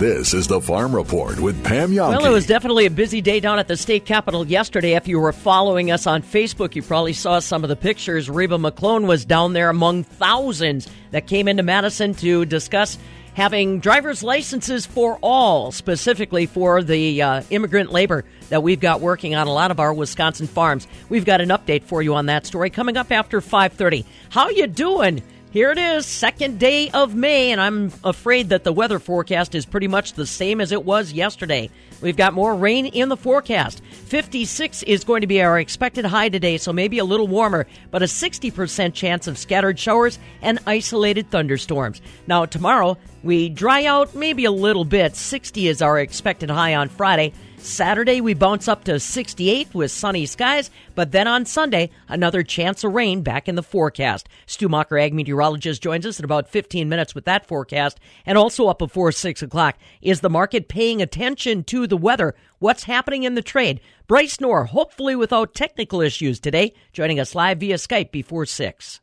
This is the Farm Report with Pam Yonke. Well, it was definitely a busy day down at the state capitol yesterday. If you were following us on Facebook, you probably saw some of the pictures. Reba McClone was down there among thousands that came into Madison to discuss having driver's licenses for all, specifically for the immigrant labor that we've got working on a lot of our Wisconsin farms. We've got an update for you on that story coming up after 5:30. How you doing? Here it is, second day of May, and I'm afraid that the weather forecast is pretty much the same as it was yesterday. We've got more rain in the forecast. 56 is going to be our expected high today, so maybe a little warmer, but a 60% chance of scattered showers and isolated thunderstorms. Now, tomorrow, we dry out maybe a little bit. 60 is our expected high on Friday. Saturday, we bounce up to 68 with sunny skies, but then on Sunday, another chance of rain back in the forecast. Stu Macher, ag meteorologist, joins us in about 15 minutes with that forecast. And also up before 6 o'clock, is the market paying attention to the weather? What's happening in the trade? Bryce Knorr, hopefully without technical issues today, joining us live via Skype before 6.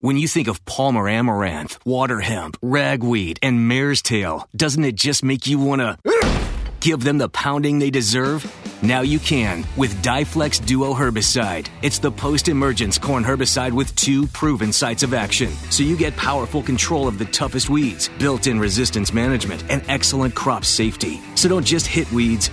When you think of Palmer amaranth, water hemp, ragweed, and mare's tail, doesn't it just make you want to give them the pounding they deserve? Now you can with Diflex Duo Herbicide. It's the post-emergence corn herbicide with two proven sites of action. So you get powerful control of the toughest weeds, built-in resistance management, and excellent crop safety. So don't just hit weeds.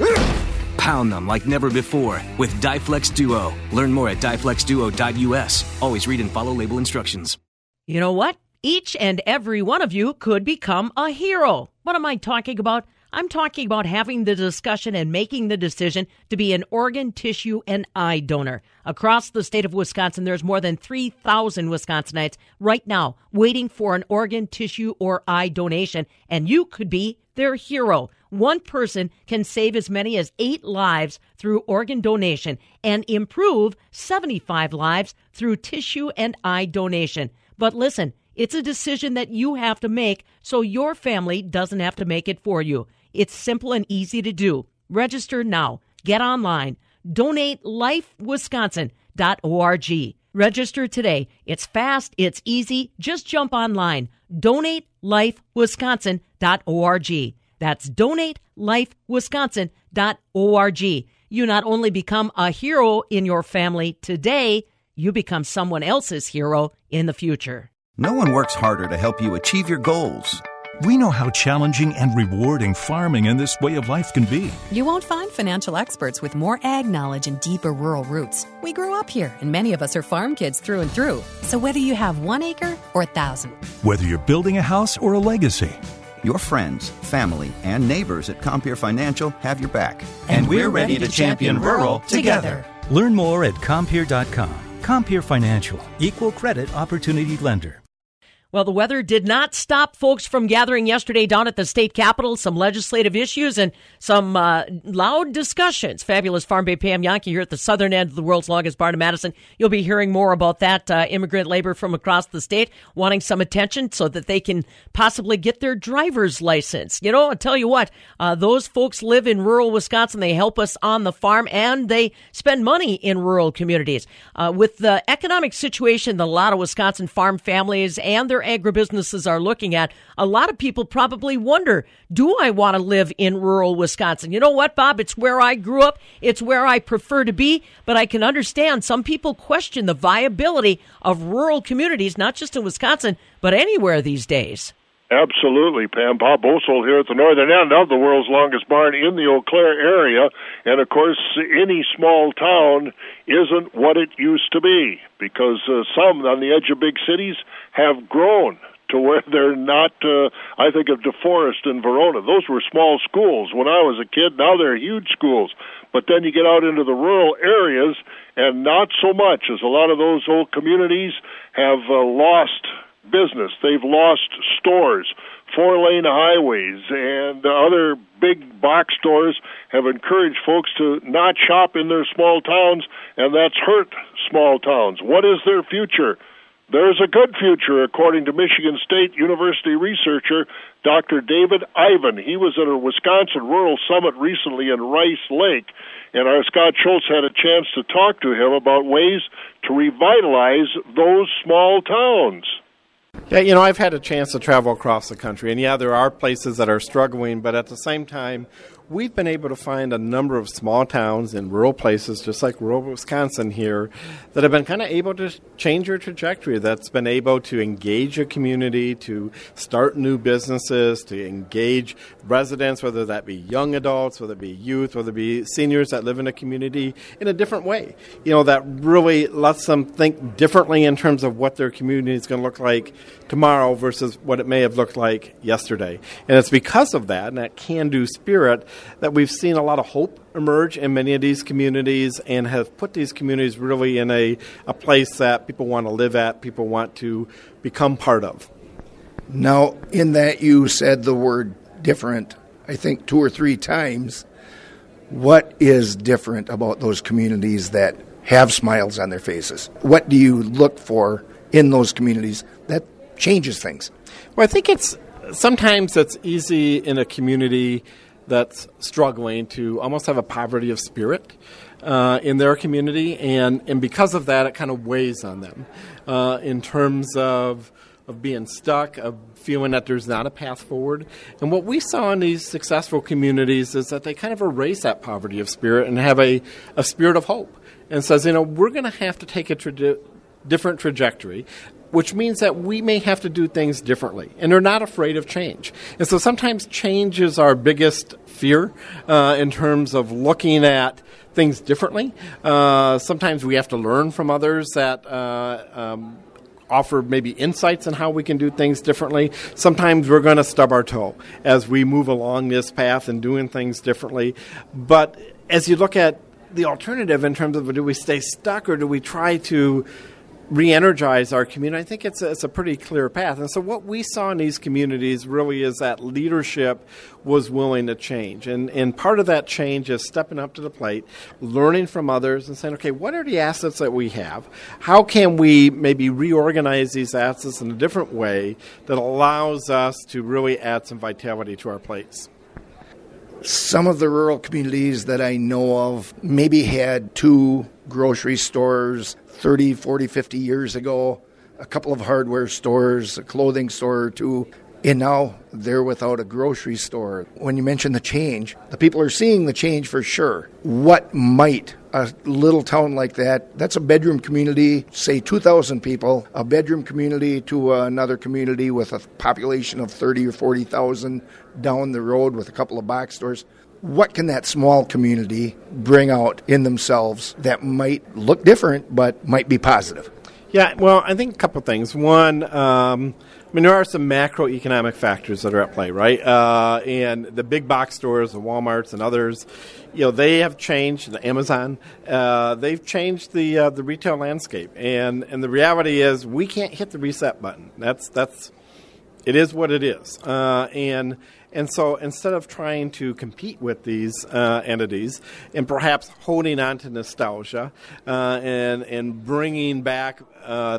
Pound them like never before with Diflex Duo. Learn more at DiflexDuo.us. Always read and follow label instructions. You know what? Each and every one of you could become a hero. What am I talking about? I'm talking about having the discussion and making the decision to be an organ, tissue, and eye donor. Across the state of Wisconsin, there's more than 3,000 Wisconsinites right now waiting for an organ, tissue, or eye donation, and you could be their hero. One person can save as many as 8 lives through organ donation and improve 75 lives through tissue and eye donation. But listen, it's a decision that you have to make so your family doesn't have to make it for you. It's simple and easy to do. Register now. Get online. DonateLifeWisconsin.org. Register today. It's fast. It's easy. Just jump online. DonateLifeWisconsin.org. That's DonateLifeWisconsin.org. You not only become a hero in your family today, you become someone else's hero in the future. No one works harder to help you achieve your goals. We know how challenging and rewarding farming and this way of life can be. You won't find financial experts with more ag knowledge and deeper rural roots. We grew up here, and many of us are farm kids through and through. So whether you have 1 acre or 1,000. Whether you're building a house or a legacy. Your friends, family, and neighbors at Compeer Financial have your back. And we're ready to champion rural together. Learn more at Compeer.com. Compeer Financial, Equal Credit Opportunity Lender. Well, the weather did not stop folks from gathering yesterday down at the state capitol. Some legislative issues and some loud discussions. Fabulous Farm Bay Pam Yonke here at the southern end of the world's longest barn in Madison. You'll be hearing more about that immigrant labor from across the state wanting some attention so that they can possibly get their driver's license. You know, I'll tell you what, those folks live in rural Wisconsin. They help us on the farm and they spend money in rural communities. With the economic situation, a lot of Wisconsin farm families and their agribusinesses are looking at, a lot of people probably wonder, do I want to live in rural Wisconsin? You know what, Bob? It's where I grew up. It's where I prefer to be. But I can understand some people question the viability of rural communities, not just in Wisconsin, but anywhere these days. Absolutely, Pam. Bob Osel here at the northern end of the world's longest barn in the Eau Claire area. And, of course, any small town isn't what it used to be because some on the edge of big cities have grown to where they're not, I think of DeForest and Verona. Those were small schools when I was a kid. Now they're huge schools. But then you get out into the rural areas and not so much, as a lot of those old communities have lost business. They've lost stores. 4-lane highways and other big box stores have encouraged folks to not shop in their small towns, and that's hurt small towns. What is their future? There's a good future, according to Michigan State University researcher Dr. David Ivan. He was at a Wisconsin Rural Summit recently in Rice Lake, and our Scott Schultz had a chance to talk to him about ways to revitalize those small towns. Yeah, you know, I've had a chance to travel across the country, and yeah, there are places that are struggling, but at the same time, we've been able to find a number of small towns in rural places, just like rural Wisconsin here, that have been kind of able to change your trajectory, that's been able to engage your community, to start new businesses, to engage residents, whether that be young adults, whether it be youth, whether it be seniors that live in a community in a different way. You know, that really lets them think differently in terms of what their community is going to look like tomorrow versus what it may have looked like yesterday. And it's because of that, and that can-do spirit, that we've seen a lot of hope emerge in many of these communities and have put these communities really in a place that people want to live at, people want to become part of. Now, in that you said the word different, I think, two or three times. What is different about those communities that have smiles on their faces? What do you look for in those communities that changes things? Well, I think it's sometimes it's easy in a community that's struggling to almost have a poverty of spirit in their community, and because of that, it kind of weighs on them in terms of being stuck, of feeling that there's not a path forward. And what we saw in these successful communities is that they kind of erase that poverty of spirit and have a spirit of hope and says, you know, we're going to have to take a different trajectory, which means that we may have to do things differently. And they're not afraid of change. And so sometimes change is our biggest fear in terms of looking at things differently. Sometimes we have to learn from others that offer maybe insights on how we can do things differently. Sometimes we're going to stub our toe as we move along this path and doing things differently. But as you look at the alternative in terms of do we stay stuck or do we try to re-energize our community, I think it's a pretty clear path. And so what we saw in these communities really is that leadership was willing to change. And part of that change is stepping up to the plate, learning from others and saying, okay, what are the assets that we have? How can we maybe reorganize these assets in a different way that allows us to really add some vitality to our plates? Some of the rural communities that I know of maybe had two grocery stores 30, 40, 50 years ago, a couple of hardware stores, a clothing store or two, and now they're without a grocery store. When you mention the change, the people are seeing the change for sure. What might a little town like that, that's a bedroom community, say 2,000 people, a bedroom community to another community with a population of 30 or 40,000 down the road with a couple of box stores, what can that small community bring out in themselves that might look different but might be positive? Yeah, well, I think a couple of things. One, I mean, there are some macroeconomic factors that are at play, right? And the big box stores, the Walmarts and others, you know, they have changed, the Amazon, they've changed the retail landscape. And the reality is we can't hit the reset button. It is what it is. And so instead of trying to compete with these entities and perhaps holding on to nostalgia and bringing back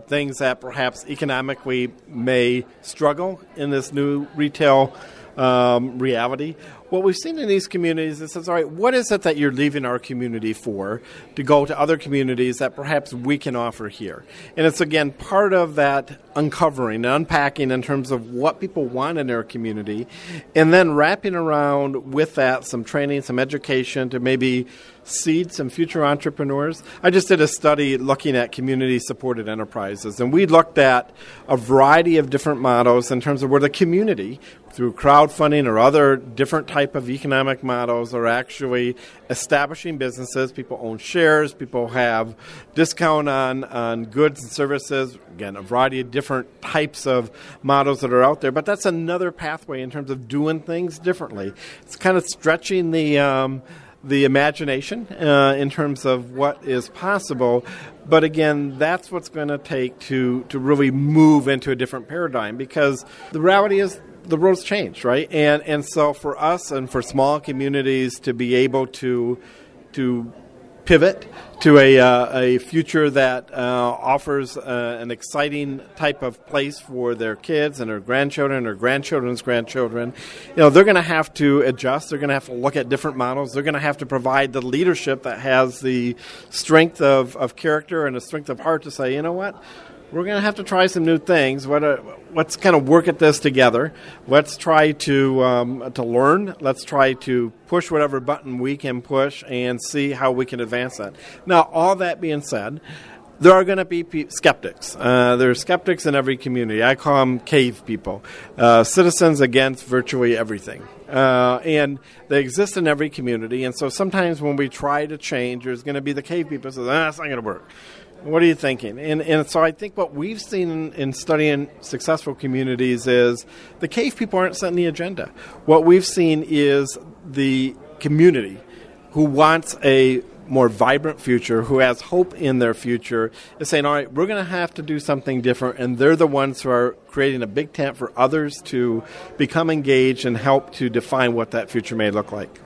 things that perhaps economically may struggle in this new retail reality, what we've seen in these communities is, all right, what is it that you're leaving our community for to go to other communities that perhaps we can offer here? And it's, again, part of that uncovering and unpacking in terms of what people want in their community, and then wrapping around with that some training, some education to maybe seed some future entrepreneurs. I just did a study looking at community-supported enterprises, and we looked at a variety of different models in terms of where the community, through crowdfunding or other different type of economic models, are actually establishing businesses. People own shares, people have discount on goods and services, again, a variety of different types of models that are out there. But that's another pathway in terms of doing things differently. It's kind of stretching the imagination in terms of what is possible. But again, that's what's going to take to really move into a different paradigm, because the reality is the roads change, right? And so for us and for small communities to be able to pivot to a future that offers an exciting type of place for their kids and their grandchildren or grandchildren's grandchildren, you know, they're going to have to adjust. They're going to have to look at different models. They're going to have to provide the leadership that has the strength of character and the strength of heart to say, you know what, we're going to have to try some new things. Let's kind of work at this together. Let's try to learn. Let's try to push whatever button we can push and see how we can advance that. Now, all that being said, there are going to be skeptics. There are skeptics in every community. I call them cave people, citizens against virtually everything. And they exist in every community. And so sometimes when we try to change, there's going to be the cave people who say, that's not going to work. What are you thinking? And so I think what we've seen in studying successful communities is the cave people aren't setting the agenda. What we've seen is the community who wants a more vibrant future, who has hope in their future, is saying, all right, we're going to have to do something different, and they're the ones who are creating a big tent for others to become engaged and help to define what that future may look like.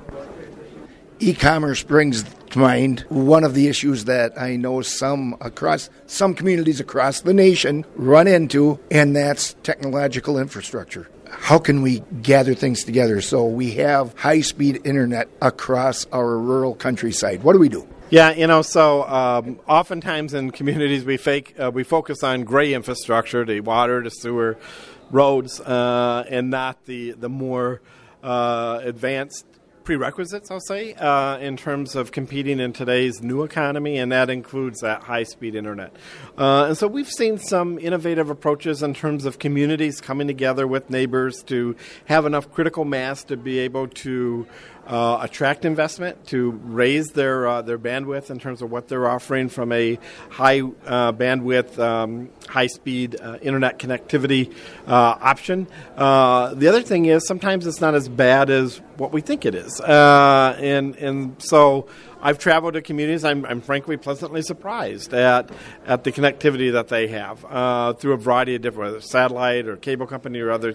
E-commerce brings to mind one of the issues that I know some communities across the nation run into, and that's technological infrastructure. How can we gather things together so we have high-speed internet across our rural countryside? What do we do? Yeah, so oftentimes in communities we focus on gray infrastructure, the water, the sewer, roads, and not the more advanced prerequisites, I'll say, in terms of competing in today's new economy, and that includes that high-speed internet. And so we've seen some innovative approaches in terms of communities coming together with neighbors to have enough critical mass to be able to attract investment, to raise their bandwidth in terms of what they're offering from a high bandwidth, high-speed internet connectivity option. The other thing is sometimes it's not as bad as what we think it is. And so I've traveled to communities. I'm frankly pleasantly surprised at the connectivity that they have through a variety of different, whether it's satellite or cable company or other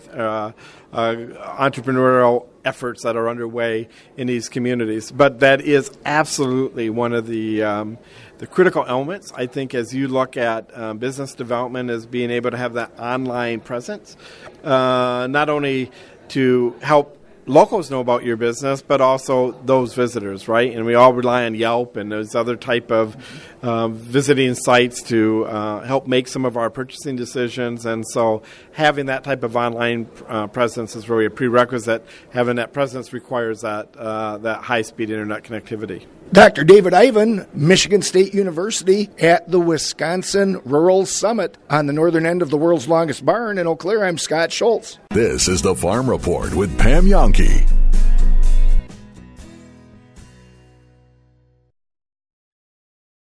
entrepreneurial efforts that are underway in these communities. But that is absolutely one of the critical elements, I think, as you look at business development, is being able to have that online presence, not only to help locals know about your business, but also those visitors, right? And we all rely on Yelp and those other type of visiting sites to help make some of our purchasing decisions. And so having that type of online presence is really a prerequisite. Having that presence requires that high-speed internet connectivity. Dr. David Ivan, Michigan State University, at the Wisconsin Rural Summit on the northern end of the world's longest barn in Eau Claire. I'm Scott Schultz. This is the Farm Report with Pam Yonke.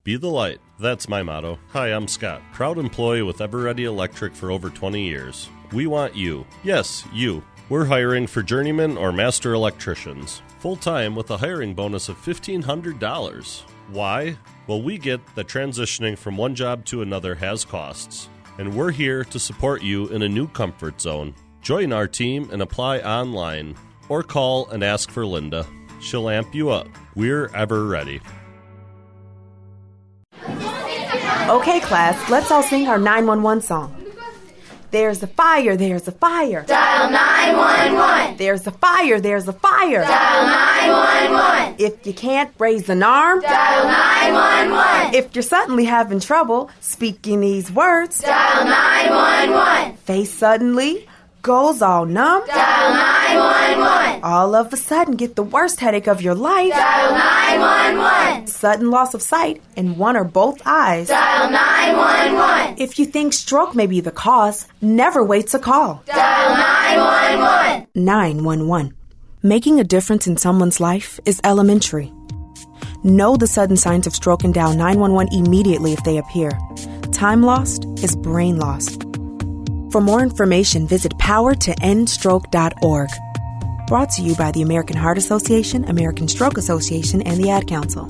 Be the light. That's my motto. Hi, I'm Scott, proud employee with EverReady Electric for over 20 years. We want you. Yes, you. We're hiring for journeyman or master electricians, full-time with a hiring bonus of $1,500. Why? Well, we get that transitioning from one job to another has costs, and we're here to support you in a new comfort zone. Join our team and apply online, or call and ask for Linda. She'll amp you up. We're ever ready. Okay, class, let's all sing our 911 song. There's a fire, there's a fire. Dial 911. There's a fire, there's a fire. Dial 911. If you can't raise an arm, dial 911. If you're suddenly having trouble speaking these words, dial 911. Face suddenly goes all numb, dial 911. All of a sudden get the worst headache of your life, dial 911. Sudden loss of sight in one or both eyes, dial 911. If you think stroke may be the cause, never wait to call, dial 911. 911. Making a difference in someone's life is elementary. Know the sudden signs of stroke and dial 911 immediately if they appear. Time lost is brain lost. For more information, visit powertoendstroke.org. Brought to you by the American Heart Association, American Stroke Association, and the Ad Council.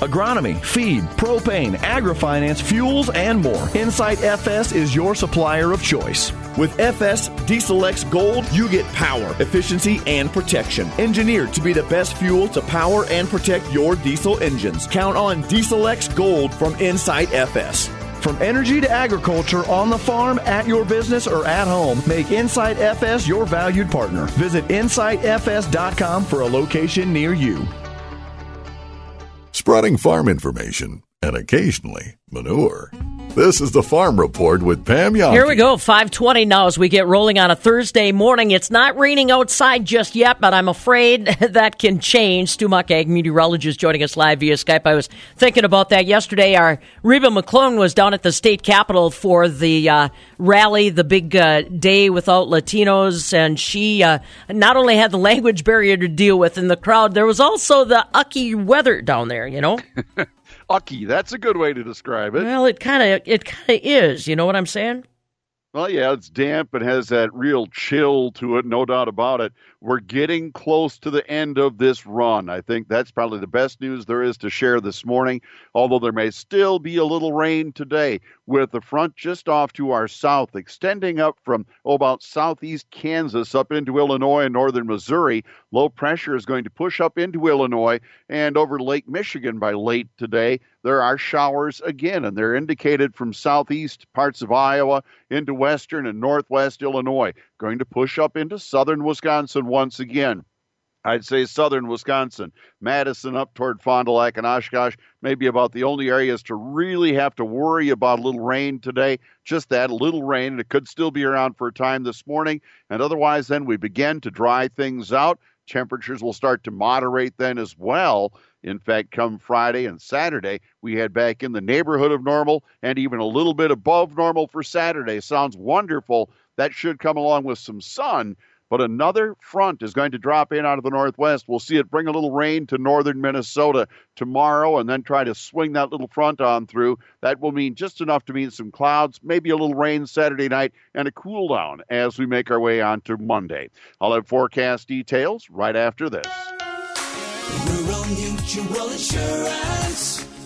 Agronomy, feed, propane, agri-finance, fuels, and more. Insight FS is your supplier of choice. With FS DieselX Gold, you get power, efficiency, and protection. Engineered to be the best fuel to power and protect your diesel engines. Count on DieselX Gold from Insight FS. From energy to agriculture, on the farm, at your business, or at home, make Insight FS your valued partner. Visit InsightFS.com for a location near you. Spreading farm information and occasionally manure. This is the Farm Report with Pam Yonke. Here we go, 5:20 now as we get rolling on a Thursday morning. It's not raining outside just yet, but I'm afraid that can change. Stu Macher, ag meteorologist, joining us live via Skype. I was thinking about that yesterday. Our Reba McClone was down at the state capitol for the rally, the big day without Latinos, and she not only had the language barrier to deal with in the crowd, there was also the ucky weather down there, you know? Ucky, that's a good way to describe it. Well, it kind of is, you know what I'm saying? Well, yeah, it's damp. It has that real chill to it, no doubt about it. We're getting close to the end of this run. I think that's probably the best news there is to share this morning, although there may still be a little rain today with the front just off to our south, extending up from about southeast Kansas up into Illinois and northern Missouri. Low pressure is going to push up into Illinois and over Lake Michigan by late today. There are showers again, and they're indicated from southeast parts of Iowa into western and northwest Illinois, going to push up into southern Wisconsin once again. I'd say southern Wisconsin, Madison up toward Fond du Lac and Oshkosh, maybe about the only areas to really have to worry about a little rain today. Just that, a little rain, and it could still be around for a time this morning. And otherwise, then we begin to dry things out. Temperatures will start to moderate then as well. In fact, come Friday and Saturday, we head back in the neighborhood of normal and even a little bit above normal for Saturday. Sounds wonderful. That should come along with some sun, but another front is going to drop in out of the northwest. We'll see it bring a little rain to northern Minnesota tomorrow and then try to swing that little front on through. That will mean just enough to mean some clouds, maybe a little rain Saturday night, and a cool down as we make our way on to Monday. I'll have forecast details right after this. Rural Mutual Insurance,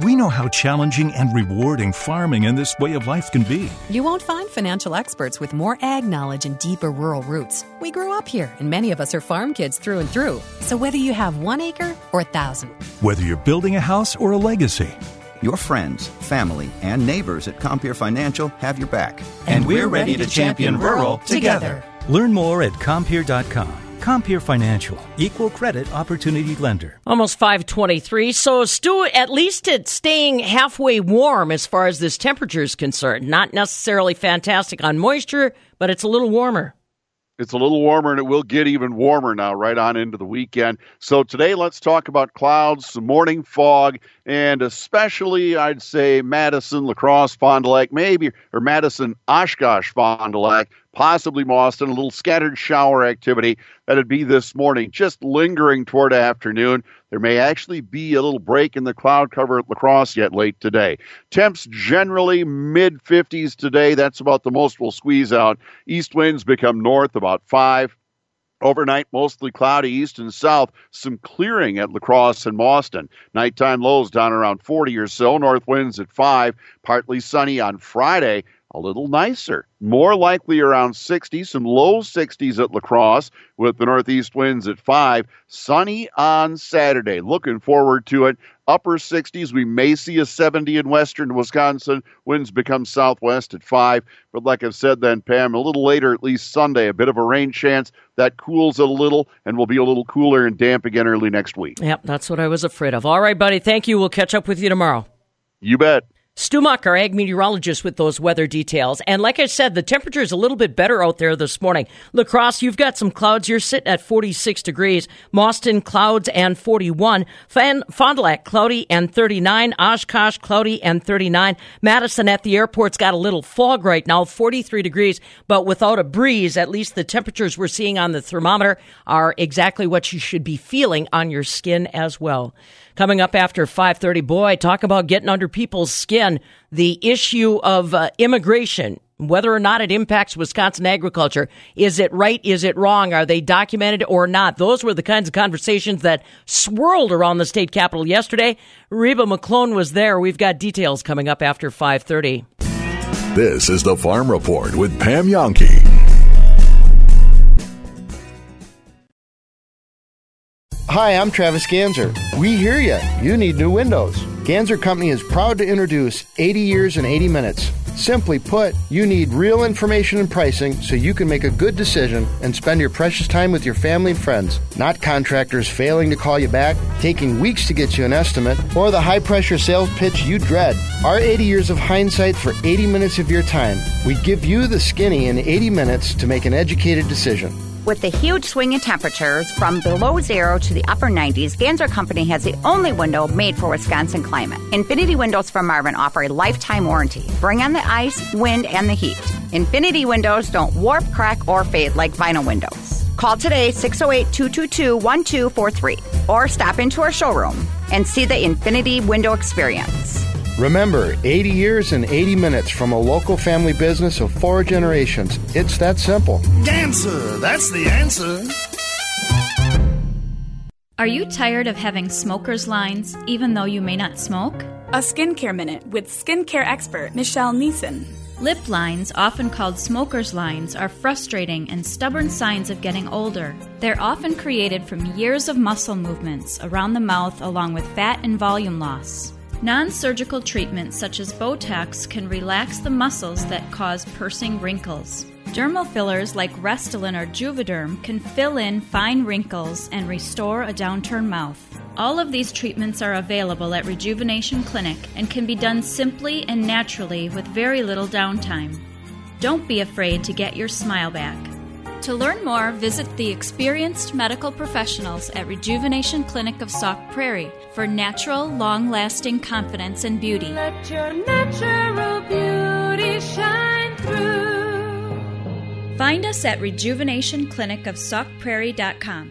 We know how challenging and rewarding farming and this way of life can be. You won't find financial experts with more ag knowledge and deeper rural roots. We grew up here, and many of us are farm kids through and through. So whether you have 1 acre or 1,000. Whether you're building a house or a legacy. Your friends, family, and neighbors at Compeer Financial have your back. And we're ready to champion rural together. Learn more at Compeer.com. Compeer Financial, equal credit opportunity lender. Almost 5:23. So, Stu, at least it's staying halfway warm as far as this temperature is concerned. Not necessarily fantastic on moisture, but it's a little warmer. It's a little warmer, and it will get even warmer now right on into the weekend. So today, let's talk about clouds, some morning fog, and especially, I'd say, Madison, La Crosse, Fond du Lac, maybe, or Madison, Oshkosh, Fond du Lac, possibly Mauston, a little scattered shower activity that'd be this morning, just lingering toward afternoon. There may actually be a little break in the cloud cover at La Crosse yet late today. Temps generally mid-50s today. That's about the most we'll squeeze out. East winds become north about 5. Overnight, mostly cloudy east and south. Some clearing at La Crosse and Mauston. Nighttime lows down around 40 or so. North winds at 5. Partly sunny on Friday. A little nicer, more likely around 60, some low 60s at La Crosse with the northeast winds at 5, sunny on Saturday. Looking forward to it. Upper 60s, we may see a 70 in western Wisconsin. Winds become southwest at 5. But like I've said then, Pam, a little later, at least Sunday, a bit of a rain chance. That cools it a little and will be a little cooler and damp again early next week. Yep, that's what I was afraid of. All right, buddy, thank you. We'll catch up with you tomorrow. You bet. Stu Macher, ag meteorologist, with those weather details. And like I said, the temperature is a little bit better out there this morning. La Crosse, you've got some clouds. You're sitting at 46 degrees. Mauston, clouds and 41. Fond du Lac, cloudy and 39. Oshkosh, cloudy and 39. Madison at the airport's got a little fog right now, 43 degrees, but without a breeze. At least the temperatures we're seeing on the thermometer are exactly what you should be feeling on your skin as well. Coming up after 5:30, boy, talk about getting under people's skin. The issue of immigration whether or not it impacts Wisconsin agriculture. Is it right? Is it wrong? Are they documented or not? Those were the kinds of conversations that swirled around the state capitol yesterday. Reba McClone was there. We've got details coming up after 5:30. This is the Farm Report with Pam Yonke. Hi, I'm Travis Ganser. We hear you. You need new windows. Ganser Company is proud to introduce 80 Years in 80 Minutes. Simply put, you need real information and pricing so you can make a good decision and spend your precious time with your family and friends, not contractors failing to call you back, taking weeks to get you an estimate, or the high-pressure sales pitch you dread. Our 80 years of hindsight for 80 minutes of your time. We give you the skinny in 80 minutes to make an educated decision. With the huge swing in temperatures from below zero to the upper 90s, Ganser Company has the only window made for Wisconsin climate. Infinity Windows from Marvin offer a lifetime warranty. Bring on the ice, wind, and the heat. Infinity Windows don't warp, crack, or fade like vinyl windows. Call today, 608-222-1243, or stop into our showroom and see the Infinity Window experience. Remember, 80 years and 80 minutes from a local family business of four generations. It's that simple. Ganser, that's the answer. Are you tired of having smoker's lines, even though you may not smoke? A Skincare Minute with skincare expert Michelle Neeson. Lip lines, often called smoker's lines, are frustrating and stubborn signs of getting older. They're often created from years of muscle movements around the mouth along with fat and volume loss. Non-surgical treatments such as Botox can relax the muscles that cause pursing wrinkles. Dermal fillers like Restylane or Juvederm can fill in fine wrinkles and restore a downturned mouth. All of these treatments are available at Rejuvenation Clinic and can be done simply and naturally with very little downtime. Don't be afraid to get your smile back. To learn more, visit the experienced medical professionals at Rejuvenation Clinic of Sauk Prairie for natural, long-lasting confidence and beauty. Let your natural beauty shine through. Find us at rejuvenationclinicofsaukprairie.com.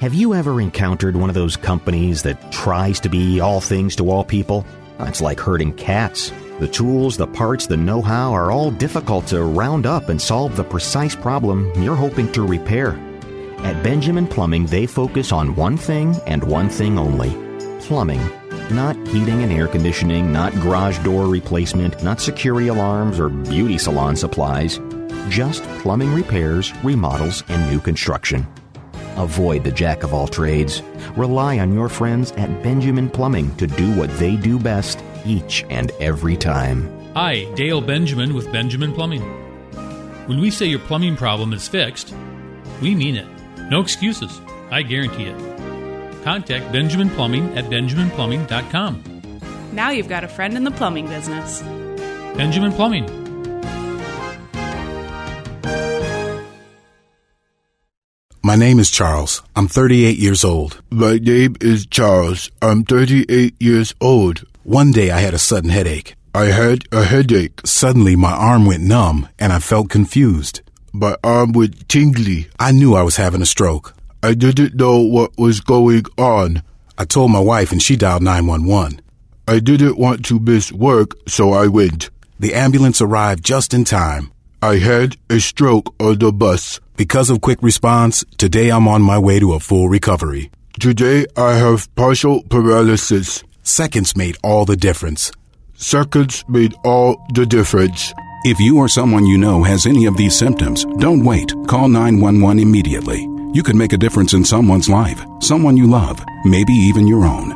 Have you ever encountered one of those companies that tries to be all things to all people? It's like herding cats. The tools, the parts, the know-how are all difficult to round up and solve the precise problem you're hoping to repair. At Benjamin Plumbing, they focus on one thing and one thing only: plumbing. Not heating and air conditioning, not garage door replacement, not security alarms or beauty salon supplies. Just plumbing repairs, remodels, and new construction. Avoid the jack-of-all-trades. Rely on your friends at Benjamin Plumbing to do what they do best each and every time. Hi, Dale Benjamin with Benjamin Plumbing. When we say your plumbing problem is fixed, we mean it. No excuses. I guarantee it. Contact Benjamin Plumbing at benjaminplumbing.com. Now you've got a friend in the plumbing business. Benjamin Plumbing. My name is Charles. I'm 38 years old. My name is Charles. I'm 38 years old. One day I had a sudden headache. I had a headache. Suddenly my arm went numb and I felt confused. My arm went tingly. I knew I was having a stroke. I didn't know what was going on. I told my wife and she dialed 911. I didn't want to miss work, so I went. The ambulance arrived just in time. I had a stroke on the bus. Because of quick response, today I'm on my way to a full recovery. Today I have partial paralysis. Seconds made all the difference. Seconds made all the difference. If you or someone you know has any of these symptoms, don't wait. Call 911 immediately. You can make a difference in someone's life, someone you love, maybe even your own.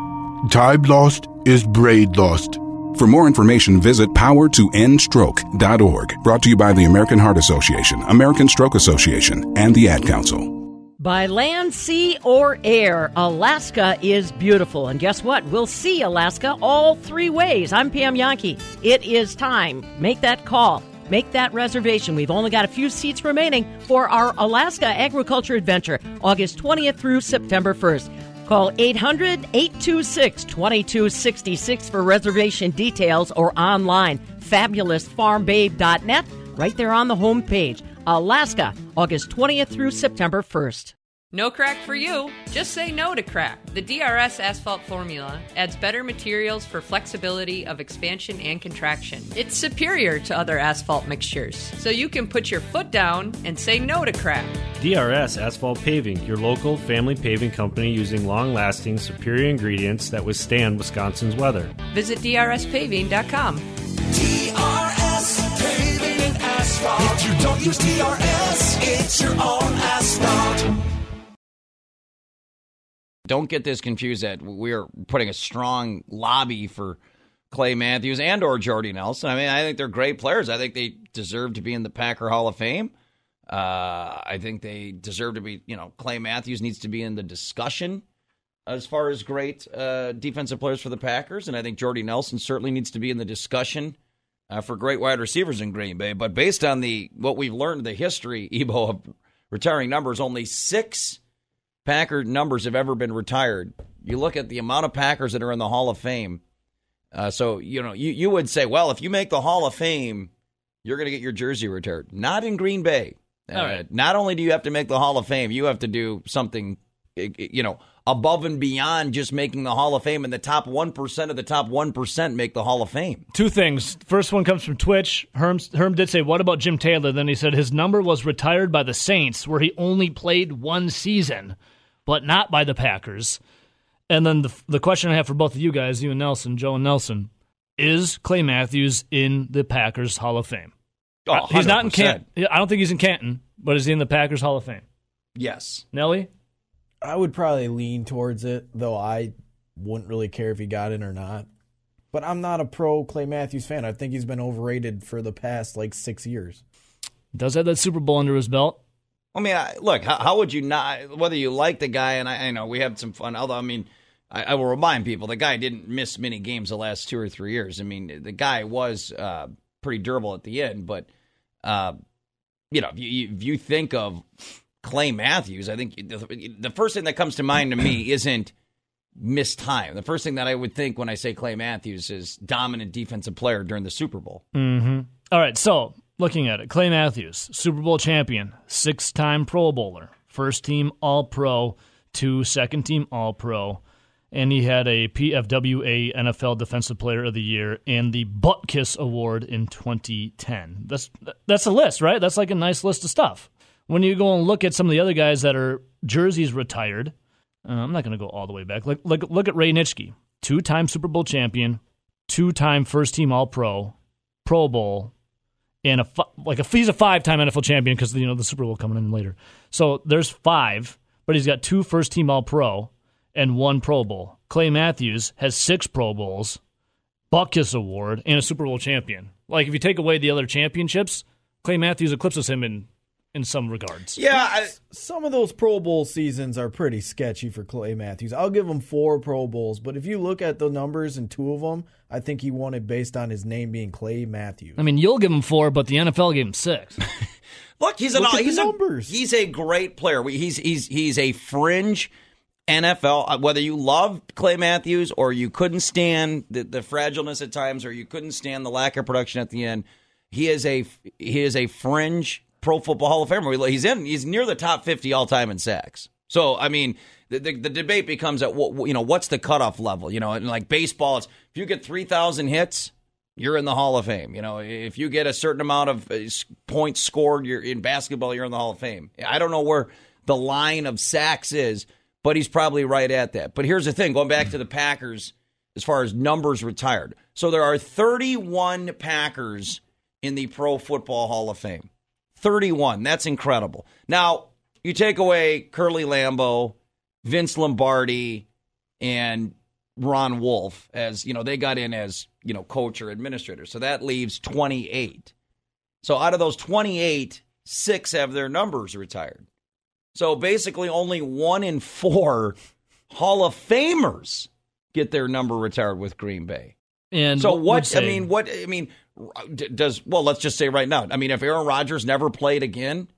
Time lost is brain lost. For more information, visit powertoendstroke.org. Brought to you by the American Heart Association, American Stroke Association, and the Ad Council. By land, sea, or air, Alaska is beautiful. And guess what? We'll see Alaska all three ways. I'm Pam Yonke. It is time. Make that call. Make that reservation. We've only got a few seats remaining for our Alaska Agriculture Adventure, August 20th through September 1st. Call 800-826-2266 for reservation details or online. FabulousFarmBabe.net, right there on the homepage. Alaska, August 20th through September 1st. No crack for you. Just say no to crack. The DRS asphalt formula adds better materials for flexibility of expansion and contraction. It's superior to other asphalt mixtures, so you can put your foot down and say no to crack. DRS Asphalt Paving, your local family paving company using long-lasting, superior ingredients that withstand Wisconsin's weather. Visit drspaving.com. DRS Paving and Asphalt. If you don't use DRS, it's your own asphalt. Don't get this confused that we're putting a strong lobby for Clay Matthews and or Jordy Nelson. I mean, I think they're great players. I think they deserve to be in the Packer Hall of Fame. I think they deserve to be, you know, Clay Matthews needs to be in the discussion as far as great defensive players for the Packers. And I think Jordy Nelson certainly needs to be in the discussion for great wide receivers in Green Bay. But based on what we've learned, the history, Ebo, of retiring numbers, only 6 Packer numbers have ever been retired. You look at the amount of Packers that are in the Hall of Fame. So, you know, you would say, well, if you make the Hall of Fame, you're going to get your jersey retired. Not in Green Bay. Right. Not only do you have to make the Hall of Fame, you have to do something, you know, above and beyond just making the Hall of Fame, and the top 1% of the top 1% make the Hall of Fame. Two things. First one comes from Twitch. Herm did say, what about Jim Taylor? Then he said his number was retired by the Saints, where he only played 1 season, but not by the Packers. And then the question I have for both of you guys, you and Nelson, Joe and Nelson, is Clay Matthews in the Packers Hall of Fame? Oh, he's not in Canton. I don't think he's in Canton, but is he in the Packers Hall of Fame? Yes. Nelly? I would probably lean towards it, though I wouldn't really care if he got in or not. But I'm not a pro Clay Matthews fan. I think he's been overrated for the past, 6 years. Does have that Super Bowl under his belt. I mean, look, how would you not, whether you like the guy, and I know we had some fun, although, I mean, I will remind people, the guy didn't miss many games the last 2 or 3 years. I mean, the guy was pretty durable at the end, but, if you think of Clay Matthews, I think the first thing that comes to mind to me isn't missed time. The first thing that I would think when I say Clay Matthews is dominant defensive player during the Super Bowl. Mm-hmm. All right, so looking at it, Clay Matthews, Super Bowl champion, 6-time Pro Bowler, first-team All-Pro to second-team All-Pro, and he had a PFWA NFL Defensive Player of the Year and the Butt Kiss Award in 2010. That's a list, right? That's like a nice list of stuff. When you go and look at some of the other guys that are jerseys retired, I'm not going to go all the way back. Look at Ray Nitschke, 2-time Super Bowl champion, 2-time first-team All-Pro, Pro Bowl, and he's a 5-time NFL champion because, you know, the Super Bowl coming in later. So there's 5, but he's got 2 first-team All-Pro and 1 Pro Bowl. Clay Matthews has 6 Pro Bowls, Butt Kiss Award, and a Super Bowl champion. If you take away the other championships, Clay Matthews eclipses him in some regards. Yeah. Some of those Pro Bowl seasons are pretty sketchy for Clay Matthews. I'll give him 4 Pro Bowls, but if you look at the numbers in 2 of them, I think he won it based on his name being Clay Matthews. I mean, you'll give him 4, but the NFL gave him 6. Look, he's a great player. He's a fringe NFL. Whether you love Clay Matthews or you couldn't stand the fragileness at times, or you couldn't stand the lack of production at the end, he is a fringe Pro Football Hall of Famer. He's near the top 50 all time in sacks. So I mean, the debate becomes at what's the cutoff level? You know, and like baseball, it's if you get 3,000 hits, you're in the Hall of Fame. You know, if you get a certain amount of points scored, you're in basketball. You're in the Hall of Fame. I don't know where the line of sacks is, but he's probably right at that. But here's the thing: going back to the Packers, as far as numbers retired, so there are 31 Packers in the Pro Football Hall of Fame. 31. That's incredible. Now, you take away Curly Lambeau, Vince Lombardi, and Ron Wolf, as, you know, they got in as, you know, coach or administrator. So that leaves 28. So out of those 28, 6 have their numbers retired. So basically only 1 in 4 Hall of Famers get their number retired with Green Bay. And so let's just say right now, I mean, if Aaron Rodgers never played again,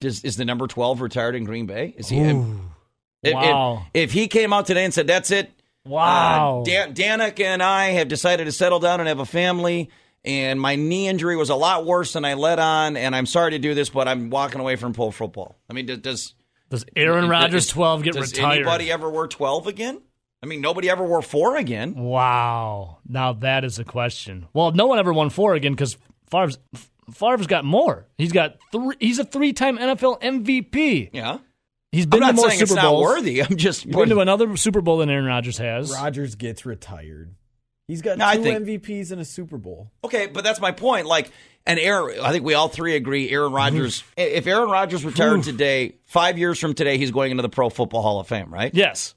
is the number 12 retired in Green Bay? Is he? Ooh, wow. If he came out today and said, that's it. Wow. Danica and I have decided to settle down and have a family, and my knee injury was a lot worse than I let on, and I'm sorry to do this, but I'm walking away from pro football. I mean, does Does Aaron Rodgers 12 get retired? Does anybody ever wear 12 again? I mean, nobody ever wore 4 again. Wow. Now that is a question. Well, no one ever won 4 again because Favre's got more. He's got 3. He's a 3-time NFL MVP. Yeah. He's been to more Super Bowls. I'm not saying it's not worthy. I'm just putting... been to another Super Bowl than Aaron Rodgers has. Rodgers gets retired. He's got 2 MVPs and a Super Bowl. Okay, but that's my point. Like, and Aaron, I think we all 3 agree Aaron Rodgers, if Aaron Rodgers retired today, 5 years from today, he's going into the Pro Football Hall of Fame, right? Yes.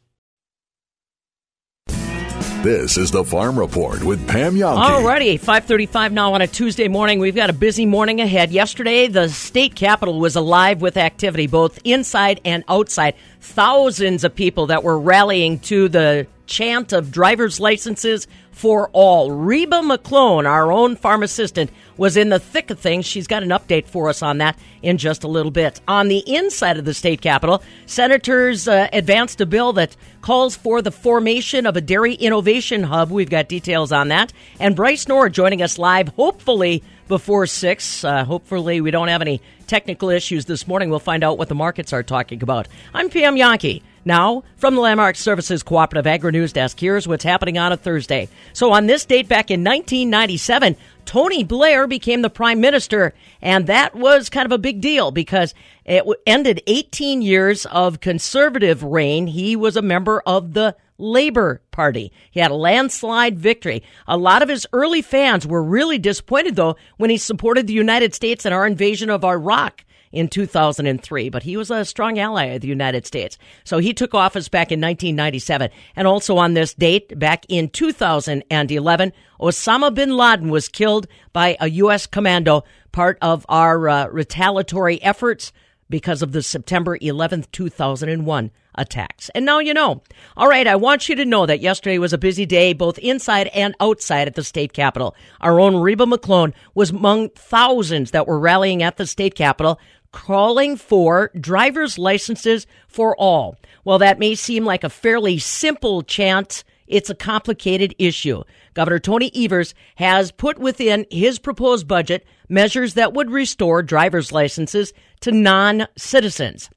This is the Farm Report with Pam Yonke. Alrighty, 5:35 now on a Tuesday morning. We've got a busy morning ahead. Yesterday, the state capitol was alive with activity, both inside and outside. Thousands of people that were rallying to the chant of driver's licenses for all. Reba McClone, our own farm assistant, was in the thick of things. She's got an update for us on that in just a little bit. On the inside of the state capitol, senators advanced a bill that calls for the formation of a dairy innovation hub. We've got details on that. And Bryce Knorr joining us live, hopefully before 6. Hopefully we don't have any technical issues this morning. We'll find out what the markets are talking about. I'm Pam Yonke. Now, from the Landmark Services Cooperative Agri-News Desk, here's what's happening on a Thursday. So on this date back in 1997, Tony Blair became the prime minister, and that was kind of a big deal because it ended 18 years of conservative reign. He was a member of the Labor Party. He had a landslide victory. A lot of his early fans were really disappointed, though, when he supported the United States in our invasion of Iraq in 2003, but he was a strong ally of the United States. So he took office back in 1997. And also on this date, back in 2011, Osama bin Laden was killed by a U.S. commando, part of our retaliatory efforts because of the September 11th, 2001 attacks. And now you know. All right, I want you to know that yesterday was a busy day, both inside and outside at the state capitol. Our own Reba McClone was among thousands that were rallying at the state capitol, calling for driver's licenses for all. Well, that may seem like a fairly simple chant. It's a complicated issue. Governor Tony Evers has put within his proposed budget measures that would restore driver's licenses to non-citizens.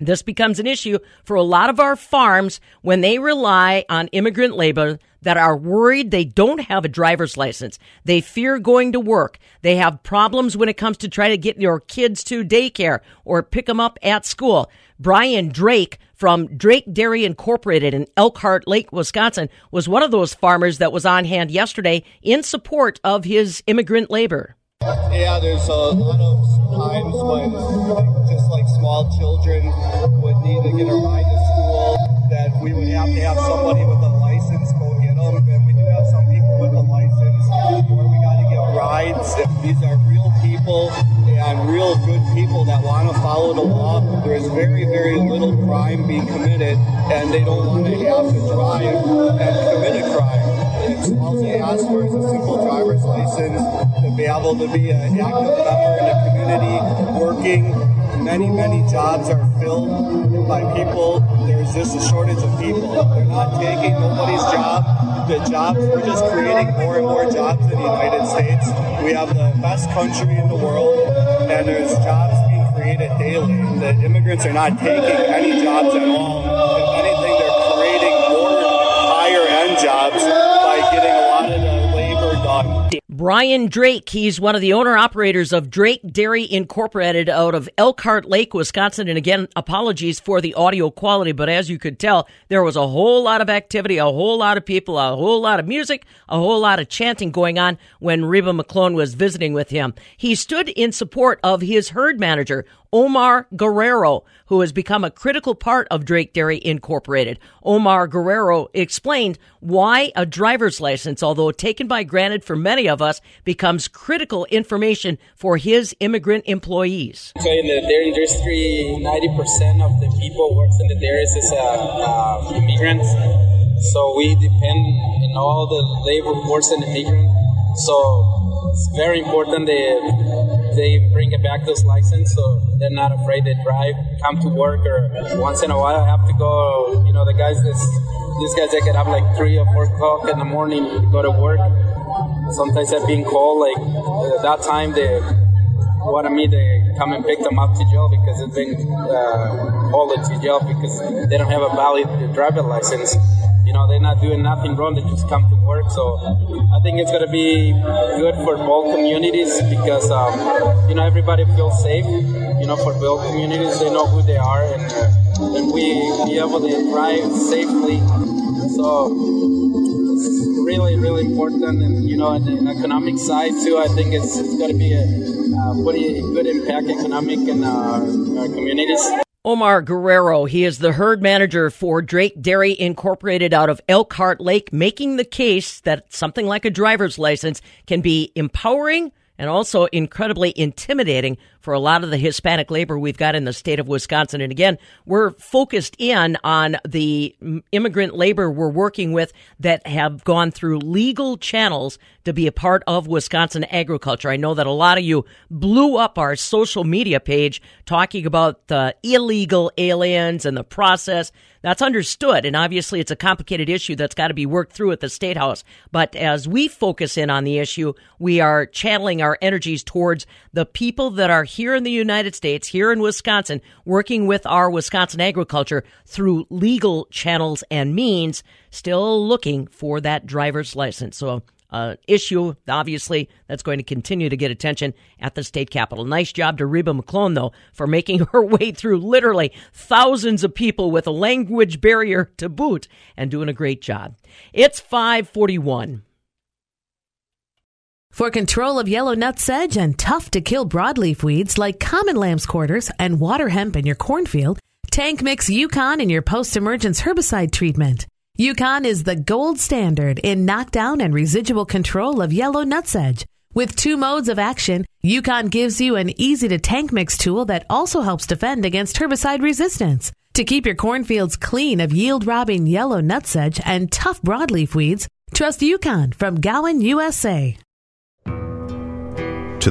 This becomes an issue for a lot of our farms when they rely on immigrant labor that are worried they don't have a driver's license. They fear going to work. They have problems when it comes to trying to get your kids to daycare or pick them up at school. Brian Drake from Drake Dairy Incorporated in Elkhart Lake, Wisconsin, was one of those farmers that was on hand yesterday in support of his immigrant labor. Yeah, there's a lot of times when just like small children would need to get a ride to school that we would have to have somebody with a license go get them, and we do have some people with a license where we got to get rides. These are real people and real good people that want to follow the law. There is very, very little crime being committed, and they don't want to have to drive and commit a crime. It's all they ask for is a simple driver's license to be able to be an active member in a community working. Many, many jobs are filled by people. There's just a shortage of people. They're not taking nobody's job. The jobs, we're just creating more and more jobs in the United States. We have the best country in the world, and there's jobs being created daily. The immigrants are not taking any jobs at all. If anything, they're creating more higher-end jobs. Brian Drake, he's one of the owner-operators of Drake Dairy Incorporated out of Elkhart Lake, Wisconsin. And again, apologies for the audio quality, but as you could tell, there was a whole lot of activity, a whole lot of people, a whole lot of music, a whole lot of chanting going on when Reba McClone was visiting with him. He stood in support of his herd manager, Omar Guerrero, who has become a critical part of Drake Dairy Incorporated. Omar Guerrero explained why a driver's license, although taken by granted for many of us, becomes critical information for his immigrant employees. So in the dairy industry, 90% of the people works in the dairies is immigrants. So we depend on all the labor force and immigrants. So it's very important they bring it back those license so they're not afraid to drive, come to work, or once in a while I have to go, you know, the guys, these guys that get up like 3 or 4 o'clock in the morning to go to work. Sometimes I've been called like at that time, wanted me to come and pick them up to jail because it's been hauled to jail because they don't have a valid driver license. You know, they're not doing nothing wrong. They just come to work. So I think it's going to be good for both communities because, you know, everybody feels safe. You know, for both communities, they know who they are, and we be able to drive safely. So it's really, really important. And, you know, on the economic side, too, I think it's going to be a pretty good impact economic and communities. Omar Guerrero, he is the herd manager for Drake Dairy Incorporated out of Elkhart Lake, making the case that something like a driver's license can be empowering and also incredibly intimidating for a lot of the Hispanic labor we've got in the state of Wisconsin. And again, we're focused in on the immigrant labor we're working with that have gone through legal channels to be a part of Wisconsin agriculture. I know that a lot of you blew up our social media page talking about the illegal aliens and the process. That's understood, and obviously it's a complicated issue that's got to be worked through at the State House. But as we focus in on the issue, we are channeling our energies towards the people that are here in the United States, here in Wisconsin, working with our Wisconsin agriculture through legal channels and means, still looking for that driver's license. So issue, obviously, that's going to continue to get attention at the state capitol. Nice job to Reba McClone, though, for making her way through literally thousands of people with a language barrier to boot and doing a great job. It's 5:41. For control of yellow nutsedge and tough-to-kill broadleaf weeds like common lamb's quarters and water hemp in your cornfield, tank mix Yukon in your post-emergence herbicide treatment. Yukon is the gold standard in knockdown and residual control of yellow nutsedge. With two modes of action, Yukon gives you an easy-to-tank mix tool that also helps defend against herbicide resistance. To keep your cornfields clean of yield-robbing yellow nutsedge and tough broadleaf weeds, trust Yukon from Gowan, USA. To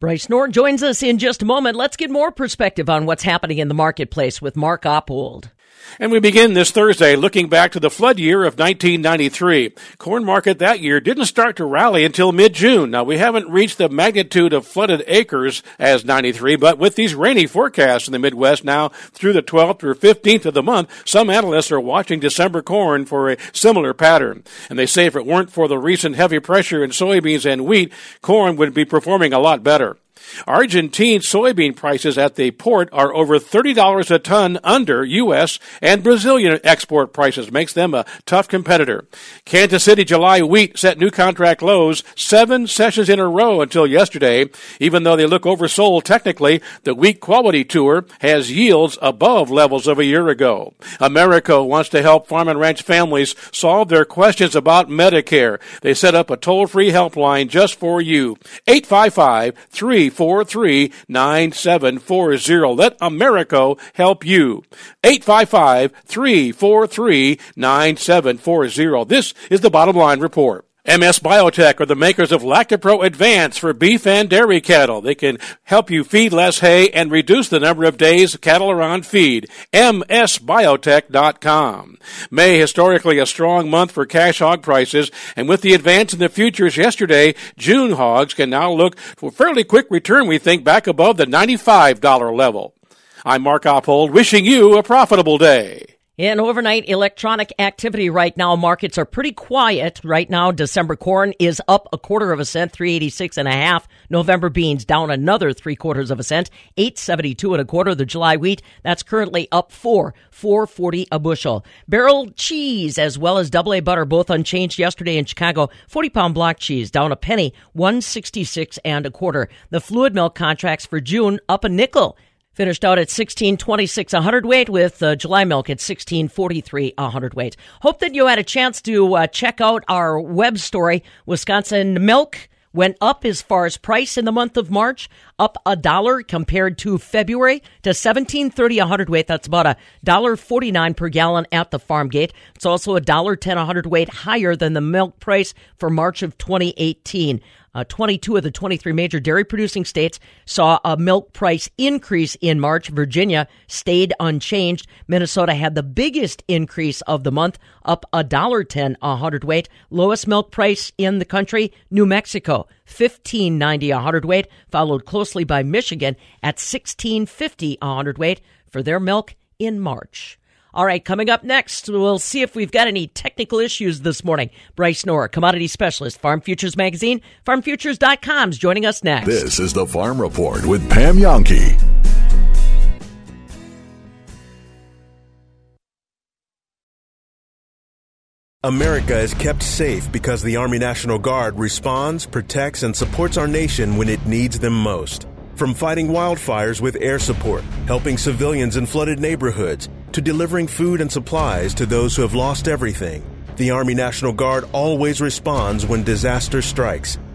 Bryce Knorr joins us in just a moment. Let's get more perspective on what's happening in the marketplace with Mark Oppold. And we begin this Thursday looking back to the flood year of 1993. Corn market that year didn't start to rally until mid-June. Now, we haven't reached the magnitude of flooded acres as 93, but with these rainy forecasts in the Midwest now through the 12th or 15th of the month, some analysts are watching December corn for a similar pattern. And they say if it weren't for the recent heavy pressure in soybeans and wheat, corn would be performing a lot better. Argentine soybean prices at the port are over $30 a ton under U.S. and Brazilian export prices, makes them a tough competitor. Kansas City July wheat set new contract lows 7 sessions in a row until yesterday. Even though they look oversold technically, the wheat quality tour has yields above levels of a year ago. Americo wants to help farm and ranch families solve their questions about Medicare. They set up a toll-free helpline just for you, 855-343-9740. Let Americo help you. 855-343-9740. This is the Bottom Line Report. MS Biotech are the makers of Lactopro Advance for beef and dairy cattle. They can help you feed less hay and reduce the number of days cattle are on feed. MSBiotech.com. May, historically a strong month for cash hog prices, and with the advance in the futures yesterday, June hogs can now look for fairly quick return, we think, back above the $95 level. I'm Mark Oppold, wishing you a profitable day. In overnight electronic activity right now, markets are pretty quiet. Right now, December corn is up 1/4 cent, 386.5. November beans down another 3/4 cent, 872.25. The July wheat, that's currently up 4, 4.40 a bushel. Barrel cheese as well as AA butter, both unchanged yesterday in Chicago. 40-pound block cheese down a penny, 166.25. The fluid milk contracts for June up a nickel. Finished out at 16.26 a hundredweight, with July milk at 16.43 a hundredweight. Hope that you had a chance to check out our web story, Wisconsin Milk. went up as far as price in the month of March, up $1 compared to February to $17.30 a hundredweight. That's about $1.49 per gallon at the farm gate. It's also $1.10 a hundredweight higher than the milk price for March of 2018. 22 of the 23 major dairy-producing states saw a milk price increase in March. Virginia stayed unchanged. Minnesota had the biggest increase of the month, up $1.10 a hundredweight. Lowest milk price in the country, New Mexico, $15.90 a hundredweight, followed closely by Michigan at $16.50 a hundredweight for their milk in March. All right, coming up next, we'll see if we've got any technical issues this morning. Bryce Knorr, commodity specialist, Farm Futures Magazine, farmfutures.com is joining us next. This is the Farm Report with Pam Yonke. America is kept safe because the Army National Guard responds, protects, and supports our nation when it needs them most. From fighting wildfires with air support, helping civilians in flooded neighborhoods, to delivering food and supplies to those who have lost everything. The Army National Guard always responds when disaster strikes.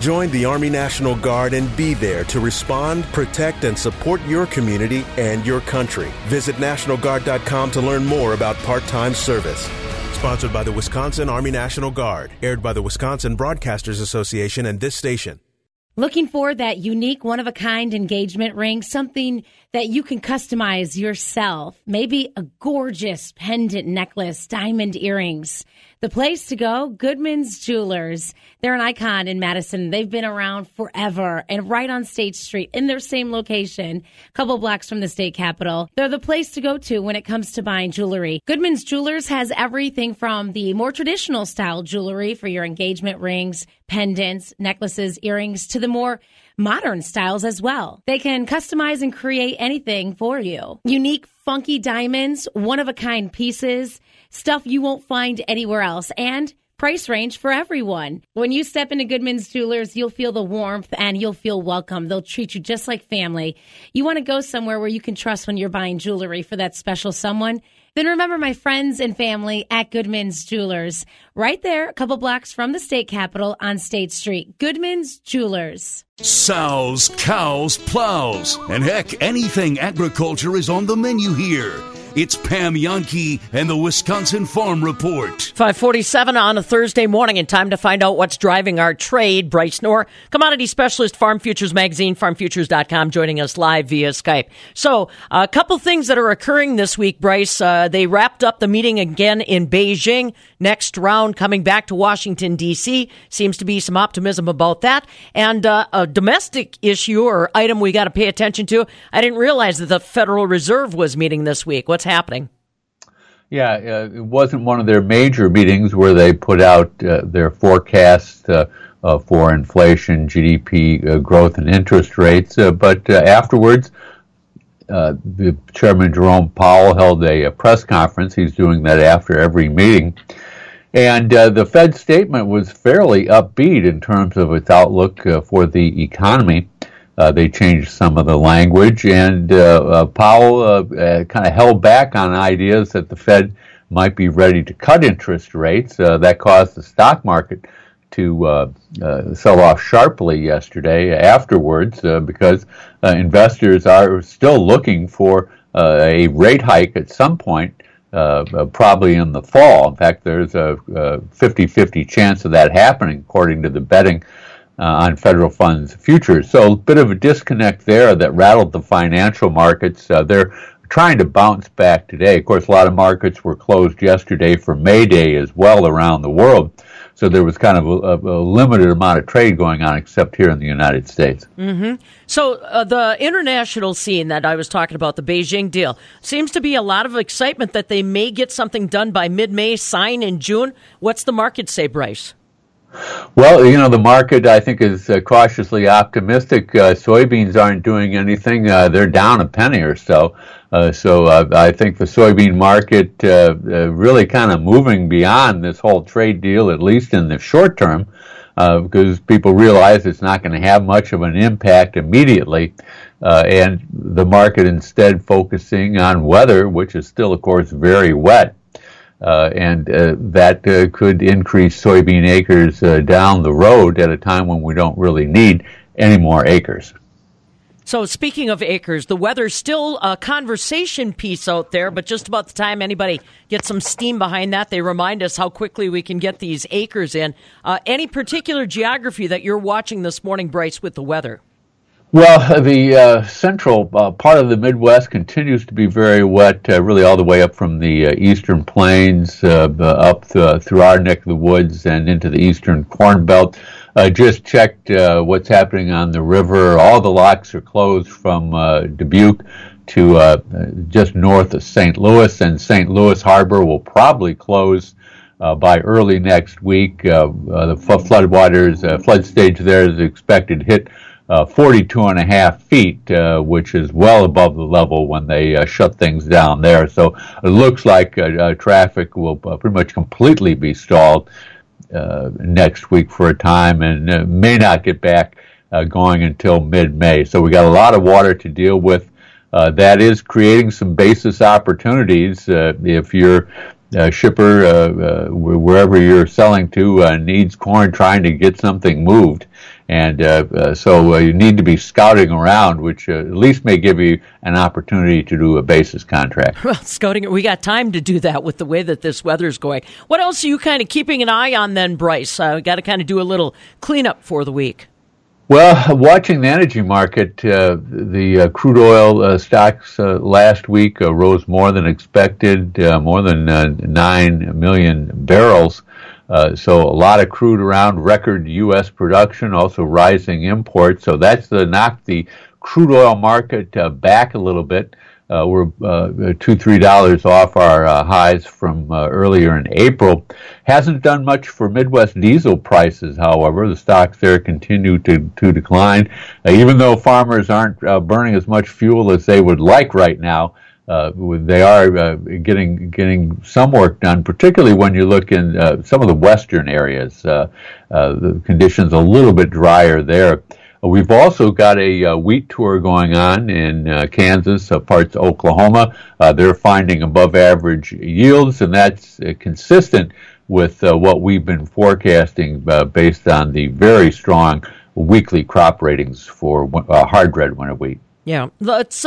Join the Army National Guard and be there to respond, protect, and support your community and your country. Visit NationalGuard.com to learn more about part-time service. Sponsored by the Wisconsin Army National Guard. Aired by the Wisconsin Broadcasters Association and this station. Looking for that unique, one-of-a-kind engagement ring, something that you can customize yourself, maybe a gorgeous pendant necklace, diamond earrings. The place to go, Goodman's Jewelers. They're an icon in Madison. They've been around forever and right on State Street in their same location, a couple blocks from the state capitol. They're the place to go to when it comes to buying jewelry. Goodman's Jewelers has everything from the more traditional style jewelry for your engagement rings, pendants, necklaces, earrings, to the more modern styles as well. They can customize and create anything for you. Unique, funky diamonds, one-of-a-kind pieces, stuff you won't find anywhere else, and price range for everyone. When you step into Goodman's Jewelers, you'll feel the warmth and you'll feel welcome. They'll treat you just like family. You want to go somewhere where you can trust when you're buying jewelry for that special someone. Then remember my friends and family at Goodman's Jewelers. Right there, a couple blocks from the state capitol on State Street. Goodman's Jewelers. Sows, cows, plows, and heck, anything agriculture is on the menu here. It's Pam Yonke and the Wisconsin Farm Report. 5:47 on a Thursday morning, and time to find out what's driving our trade. Bryce Knorr, commodity specialist, Farm Futures Magazine, farmfutures.com, joining us live via Skype. So a couple things that are occurring this week, Bryce. They wrapped up the meeting again in Beijing. Next round coming back to Washington, D.C. Seems to be some optimism about that. And a domestic issue or item we got to pay attention to. I didn't realize that the Federal Reserve was meeting this week. What's happening? Yeah, it wasn't one of their major meetings where they put out their forecast for inflation, GDP growth, and interest rates. But afterwards, Chairman Jerome Powell held a press conference. He's doing that after every meeting. And the Fed statement was fairly upbeat in terms of its outlook for the economy. They changed some of the language, and Powell kind of held back on ideas that the Fed might be ready to cut interest rates. That caused the stock market to sell off sharply yesterday afterwards because investors are still looking for a rate hike at some point, probably in the fall. In fact, there's a 50-50 chance of that happening, according to the betting on federal funds futures. So a bit of a disconnect there that rattled the financial markets. They're trying to bounce back today. Of course, a lot of markets were closed yesterday for May Day as well around the world. So there was kind of a limited amount of trade going on, except here in the United States. Mm-hmm. So the international scene that I was talking about, the Beijing deal, seems to be a lot of excitement that they may get something done by mid-May, sign in June. What's the market say, Bryce? Well, you know, the market, I think, is cautiously optimistic. Soybeans aren't doing anything. They're down a penny or so. So I think the soybean market really kind of moving beyond this whole trade deal, at least in the short term, because people realize it's not going to have much of an impact immediately. And the market instead focusing on weather, which is still, of course, very wet. And that could increase soybean acres down the road at a time when we don't really need any more acres. So speaking of acres, the weather's still a conversation piece out there, but just about the time anybody gets some steam behind that, they remind us how quickly we can get these acres in. Any particular geography that you're watching this morning, Bryce, with the weather? Well, the central part of the Midwest continues to be very wet, really all the way up from the eastern plains, up through our neck of the woods and into the eastern corn belt. Just checked what's happening on the river. All the locks are closed from Dubuque to just north of St. Louis, and St. Louis Harbor will probably close by early next week. The flood stage there is expected to hit 42.5 feet, which is well above the level when they shut things down there. So it looks like traffic will pretty much completely be stalled next week for a time, and may not get back going until mid-May. So we got a lot of water to deal with. That is creating some basis opportunities if you're shipper, wherever you're selling to, needs corn, trying to get something moved. And so you need to be scouting around, which at least may give you an opportunity to do a basis contract. Well, scouting, we got time to do that with the way that this weather's going. What else are you kind of keeping an eye on then, Bryce? We've got to kind of do a little cleanup for the week. Well, watching the energy market, the crude oil stocks last week rose more than expected, more than 9 million barrels. So a lot of crude around, record U.S. production, also rising imports. So that's knocked the crude oil market back a little bit. We're $2-3 off our highs from earlier in April. Hasn't done much for Midwest diesel prices, however. The stocks there continue to decline. Even though farmers aren't burning as much fuel as they would like right now, they are getting some work done, particularly when you look in some of the western areas. The conditions a little bit drier there. We've also got a wheat tour going on in Kansas, parts of Oklahoma. They're finding above average yields, and that's consistent with what we've been forecasting based on the very strong weekly crop ratings for hard red winter wheat. Yeah, let's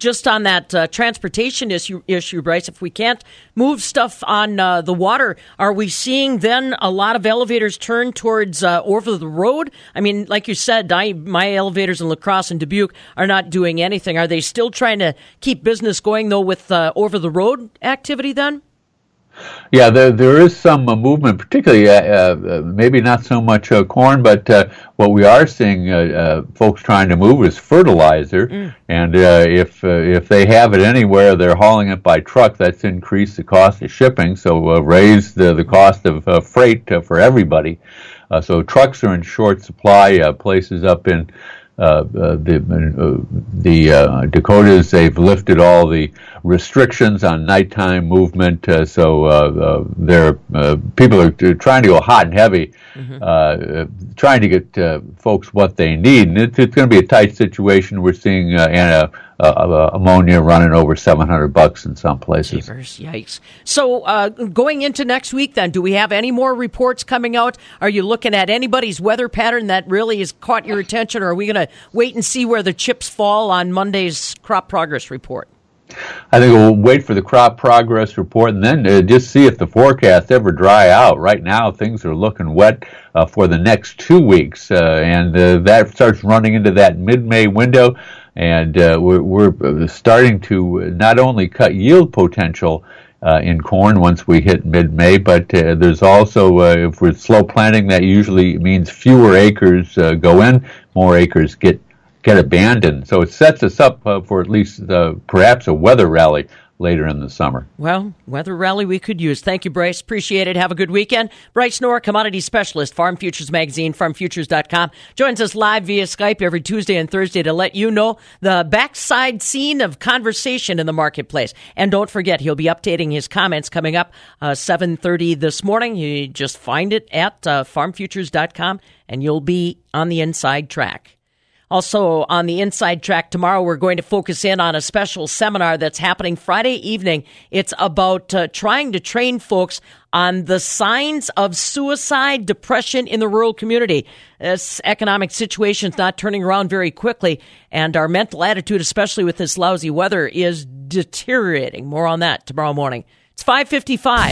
just on that transportation issue, Bryce, if we can't move stuff on the water, are we seeing then a lot of elevators turn towards over the road? I mean, like you said, my elevators in La Crosse and Dubuque are not doing anything. Are they still trying to keep business going, though, with over the road activity then? Yeah, there is some movement, particularly maybe not so much corn, but what we are seeing folks trying to move is fertilizer, and if they have it anywhere, they're hauling it by truck. That's increased the cost of shipping, so raised the cost of freight for everybody. So trucks are in short supply. Places up in the Dakotas, they've lifted all the restrictions on nighttime movement, so people are trying to go hot and heavy, trying to get folks what they need, and it's going to be a tight situation. We're seeing ammonia running over $700 in some places. Yikes! So going into next week, then, do we have any more reports coming out? Are you looking at anybody's weather pattern that really has caught your attention, or are we going to wait and see where the chips fall on Monday's crop progress report? I think we'll wait for the crop progress report and then just see if the forecasts ever dry out. Right now, things are looking wet for the next 2 weeks, and that starts running into that mid-May window, and we're starting to not only cut yield potential in corn once we hit mid-May, but there's also, if we're slow planting, that usually means fewer acres go in, more acres get abandoned. So it sets us up for at least perhaps a weather rally later in the summer. Well, weather rally we could use. Thank you, Bryce. Appreciate it. Have a good weekend. Bryce Knorr, commodity specialist, Farm Futures Magazine, farmfutures.com, joins us live via Skype every Tuesday and Thursday to let you know the backside scene of conversation in the marketplace. And don't forget, he'll be updating his comments coming up 7:30 this morning. You just find it at farmfutures.com, and you'll be on the inside track. Also on the Inside Track tomorrow, we're going to focus in on a special seminar that's happening Friday evening. It's about trying to train folks on the signs of suicide, depression in the rural community. This economic situation's not turning around very quickly, and our mental attitude, especially with this lousy weather, is deteriorating. More on that tomorrow morning. It's 5:55.